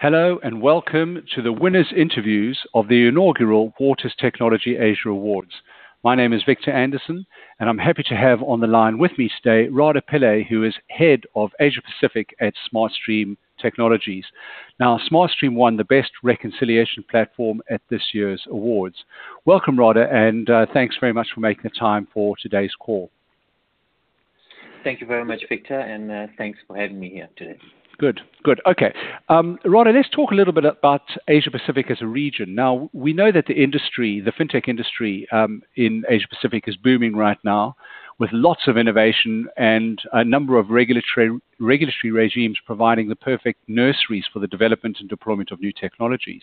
Hello and welcome to the winners' interviews of the inaugural Waters Technology Asia Awards. My name is Victor Anderson, and I'm happy to have on the line with me today Radha Pillay, who is Head of Asia Pacific at SmartStream Technologies. Now, SmartStream won the Best Reconciliation Platform at this year's awards. Welcome, Radha, and thanks very much for making the time for today's call. Thank you very much, Victor, and thanks for having me here today. Good. Okay. Radha, let's talk a little bit about Asia-Pacific as a region. Now, we know that the industry, the fintech industry in Asia-Pacific is booming right now with lots of innovation and a number of regulatory regimes providing the perfect nurseries for the development and deployment of new technologies.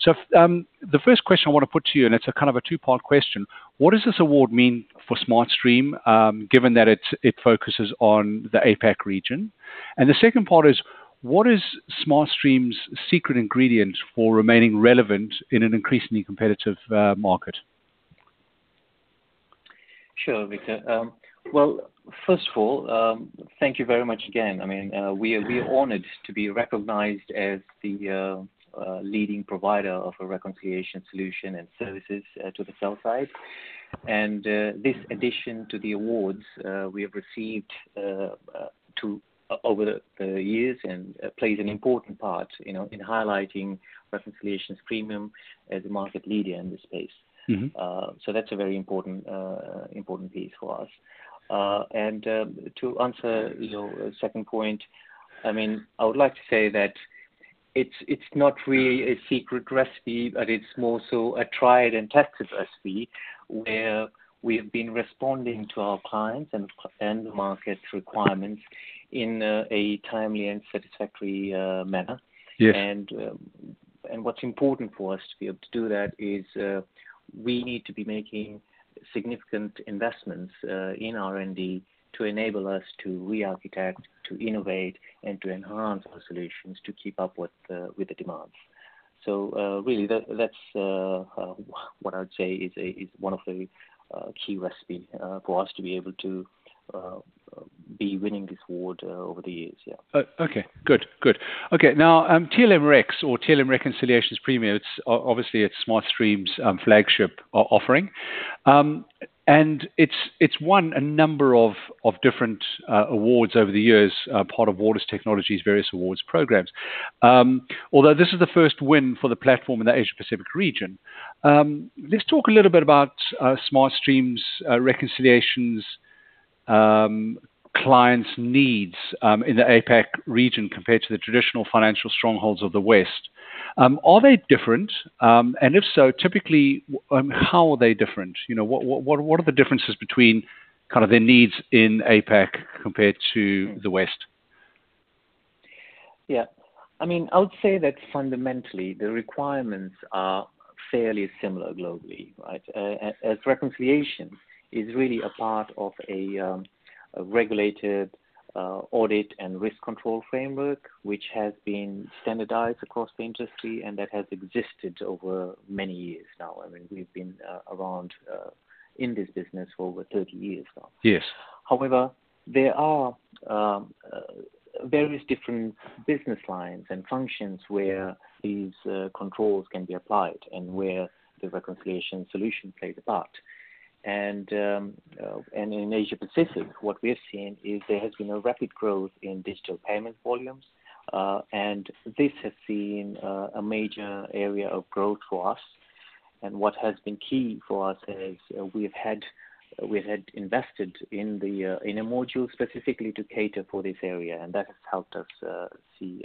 So the first question I want to put to you, and it's a kind of a two-part question, what does this award mean for SmartStream, given that it focuses on the APAC region? And the second part is, what is SmartStream's secret ingredient for remaining relevant in an increasingly competitive market? Sure, Victor. Well, first of all, thank you very much again. I mean, we are honored to be recognized as the leading provider of a reconciliation solution and services to the sell side. And this addition to the awards we have received over the years and plays an important part, in highlighting Reconciliations Premium as a market leader in this space. Mm-hmm. So that's a very important piece for us. And to answer your second point, I mean, I would like to say that it's not really a secret recipe, but it's more so a tried and tested recipe where we have been responding to our clients and the market requirements in a timely and satisfactory manner. Yes. And what's important for us to be able to do that is we need to be making significant investments in R&D to enable us to re-architect, to innovate, and to enhance our solutions to keep up with the demands. So really, that's what I would say is one of the key recipes for us to be able to be winning this award over the years. Yeah. Okay. Good. Okay. Now, TLM Rex or TLM Reconciliations Premium. It's SmartStream's flagship offering, and it's won a number of different awards over the years, part of Waters Technology's various awards programs. Although this is the first win for the platform in the Asia Pacific region, let's talk a little bit about SmartStream's reconciliations. Clients' needs in the APAC region compared to the traditional financial strongholds of the West. Are they different? And if so, typically, how are they different? What are the differences between kind of their needs in APAC compared to the West? Yeah. I mean, I would say that fundamentally the requirements are fairly similar globally, right? As reconciliation is really a part of a regulated audit and risk control framework, which has been standardized across the industry and that has existed over many years now. I mean, we've been around in this business for over 30 years now. Yes. However, there are various different business lines and functions where these controls can be applied and where the reconciliation solution plays a part. And in Asia Pacific, what we've seen is there has been a rapid growth in digital payment volumes, and this has seen a major area of growth for us. And what has been key for us is we've had invested in the in a module specifically to cater for this area, and that has helped us see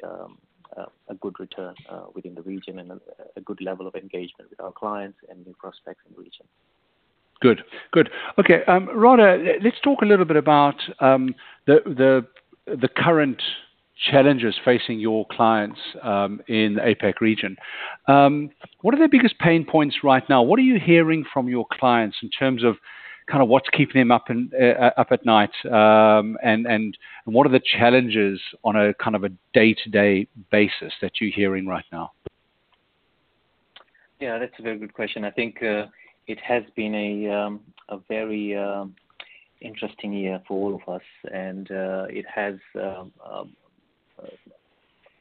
a good return within the region and a good level of engagement with our clients and new prospects in the region. Good. Okay, Radha, let's talk a little bit about the current challenges facing your clients in the APAC region. What are their biggest pain points right now? What are you hearing from your clients in terms of kind of what's keeping them up at night, and what are the challenges on a kind of a day-to-day basis that you're hearing right now? Yeah, that's a very good question. I think it has been a very interesting year for all of us, and it has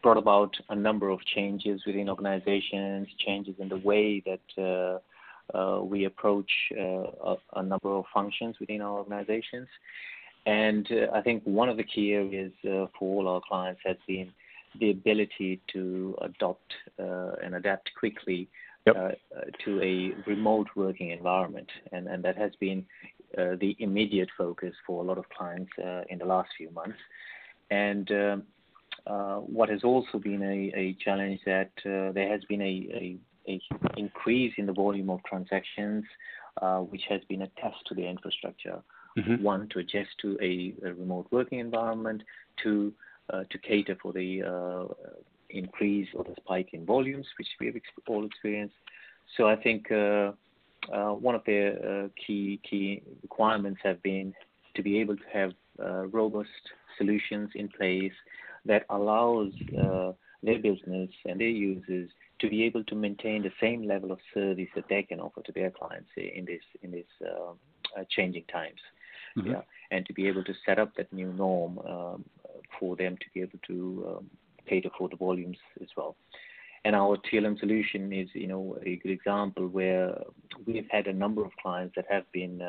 brought about a number of changes within organizations, changes in the way that we approach a number of functions within our organizations. And I think one of the key areas for all our clients has been the ability to adopt and adapt quickly. Yep. To a remote working environment. And that has been the immediate focus for a lot of clients in the last few months. And what has also been a challenge that there has been a increase in the volume of transactions, which has been a test to the infrastructure. Mm-hmm. One, to adjust to a remote working environment. Two, to cater for the increase or the spike in volumes, which we have all experienced. So I think one of the key requirements have been to be able to have robust solutions in place that allows their business and their users to be able to maintain the same level of service that they can offer to their clients in this changing times. Mm-hmm. Yeah, and to be able to set up that new norm for them to be able to cater for the volumes as well. And our TLM solution is, a good example where we've had a number of clients that have been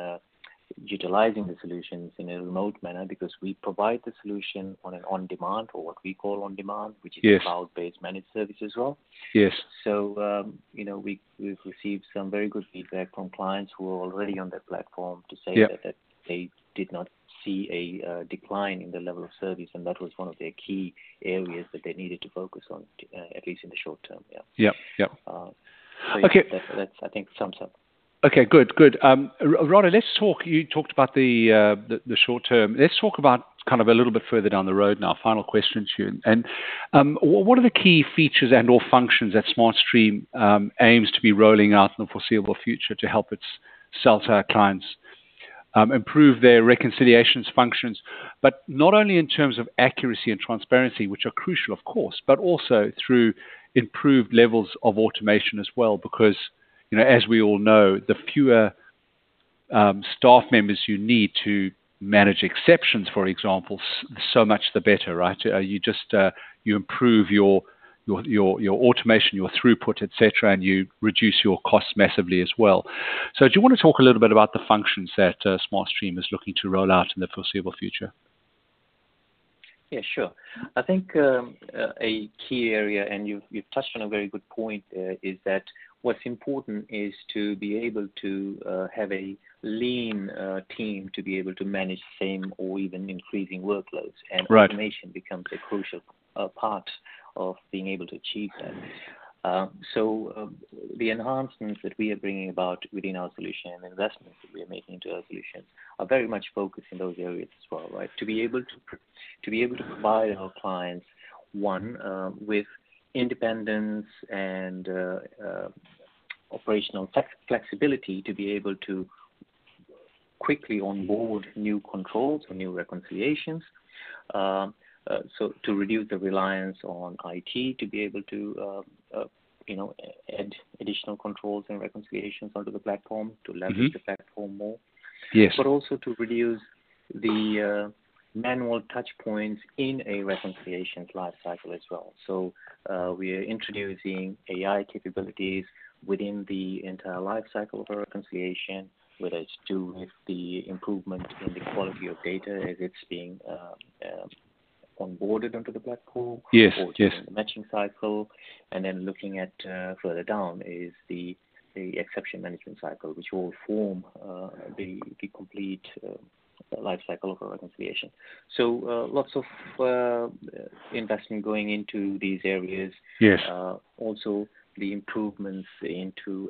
utilizing the solutions in a remote manner, because we provide the solution on an on-demand, or what we call on-demand, which is yes. cloud-based managed service as well. Yes. So, we've received some very good feedback from clients who are already on that platform to say yep. that they did not see a decline in the level of service, and that was one of their key areas that they needed to focus on, at least in the short term. Yeah. Yeah. Yeah. Okay. That's I think sums up. Okay. Good. Radha, let's talk. You talked about the short term. Let's talk about kind of a little bit further down the road now. Final question to you. And what are the key features and/or functions that SmartStream aims to be rolling out in the foreseeable future to help its SeltAir clients improve their reconciliations functions, but not only in terms of accuracy and transparency, which are crucial, of course, but also through improved levels of automation as well, because, as we all know, the fewer staff members you need to manage exceptions, for example, so much the better, right? You just you improve your automation, your throughput, etc., and you reduce your costs massively as well. So do you want to talk a little bit about the functions that SmartStream is looking to roll out in the foreseeable future? Yeah, sure. I think a key area, and you've touched on a very good point, is that what's important is to be able to have a lean team to be able to manage same or even increasing workloads, and right. automation becomes a crucial part of being able to achieve that. So the enhancements that we are bringing about within our solution and investments that we are making into our solutions are very much focused in those areas as well, right? To be able to provide our clients with independence and operational flexibility to be able to quickly onboard new controls or new reconciliations. So to reduce the reliance on IT, to be able to, add additional controls and reconciliations onto the platform, to leverage mm-hmm. the platform more. Yes. But also to reduce the manual touch points in a reconciliations lifecycle as well. So we are introducing AI capabilities within the entire lifecycle of a reconciliation, whether it's to do with the improvement in the quality of data as it's being onboarded onto the platform, yes, or yes. the matching cycle, and then looking at further down is the exception management cycle, which will form the complete life cycle of a reconciliation. So lots of investment going into these areas. Yes. Also the improvements into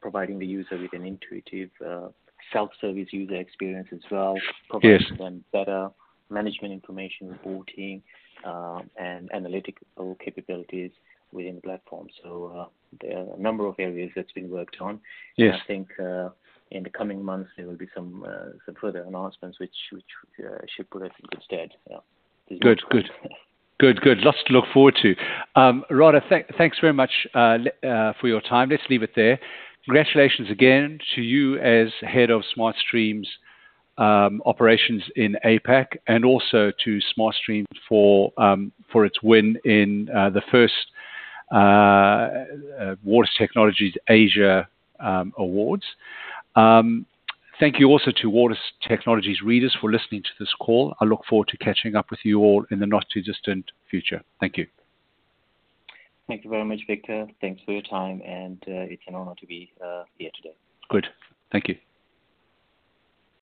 providing the user with an intuitive self-service user experience as well, providing yes. them better management information, reporting, and analytical capabilities within the platform. So there are a number of areas that's been worked on. Yes. And I think in the coming months there will be some further announcements which should put us in good stead. Yeah. Good. Lots to look forward to. Radha, thanks very much for your time. Let's leave it there. Congratulations again to you as head of SmartStream's operations in APAC, and also to SmartStream for its win in the first Waters Technologies Asia Awards. Thank you also to Waters Technologies readers for listening to this call. I look forward to catching up with you all in the not-too-distant future. Thank you. Thank you very much, Victor. Thanks for your time, and it's an honor to be here today. Good. Thank you.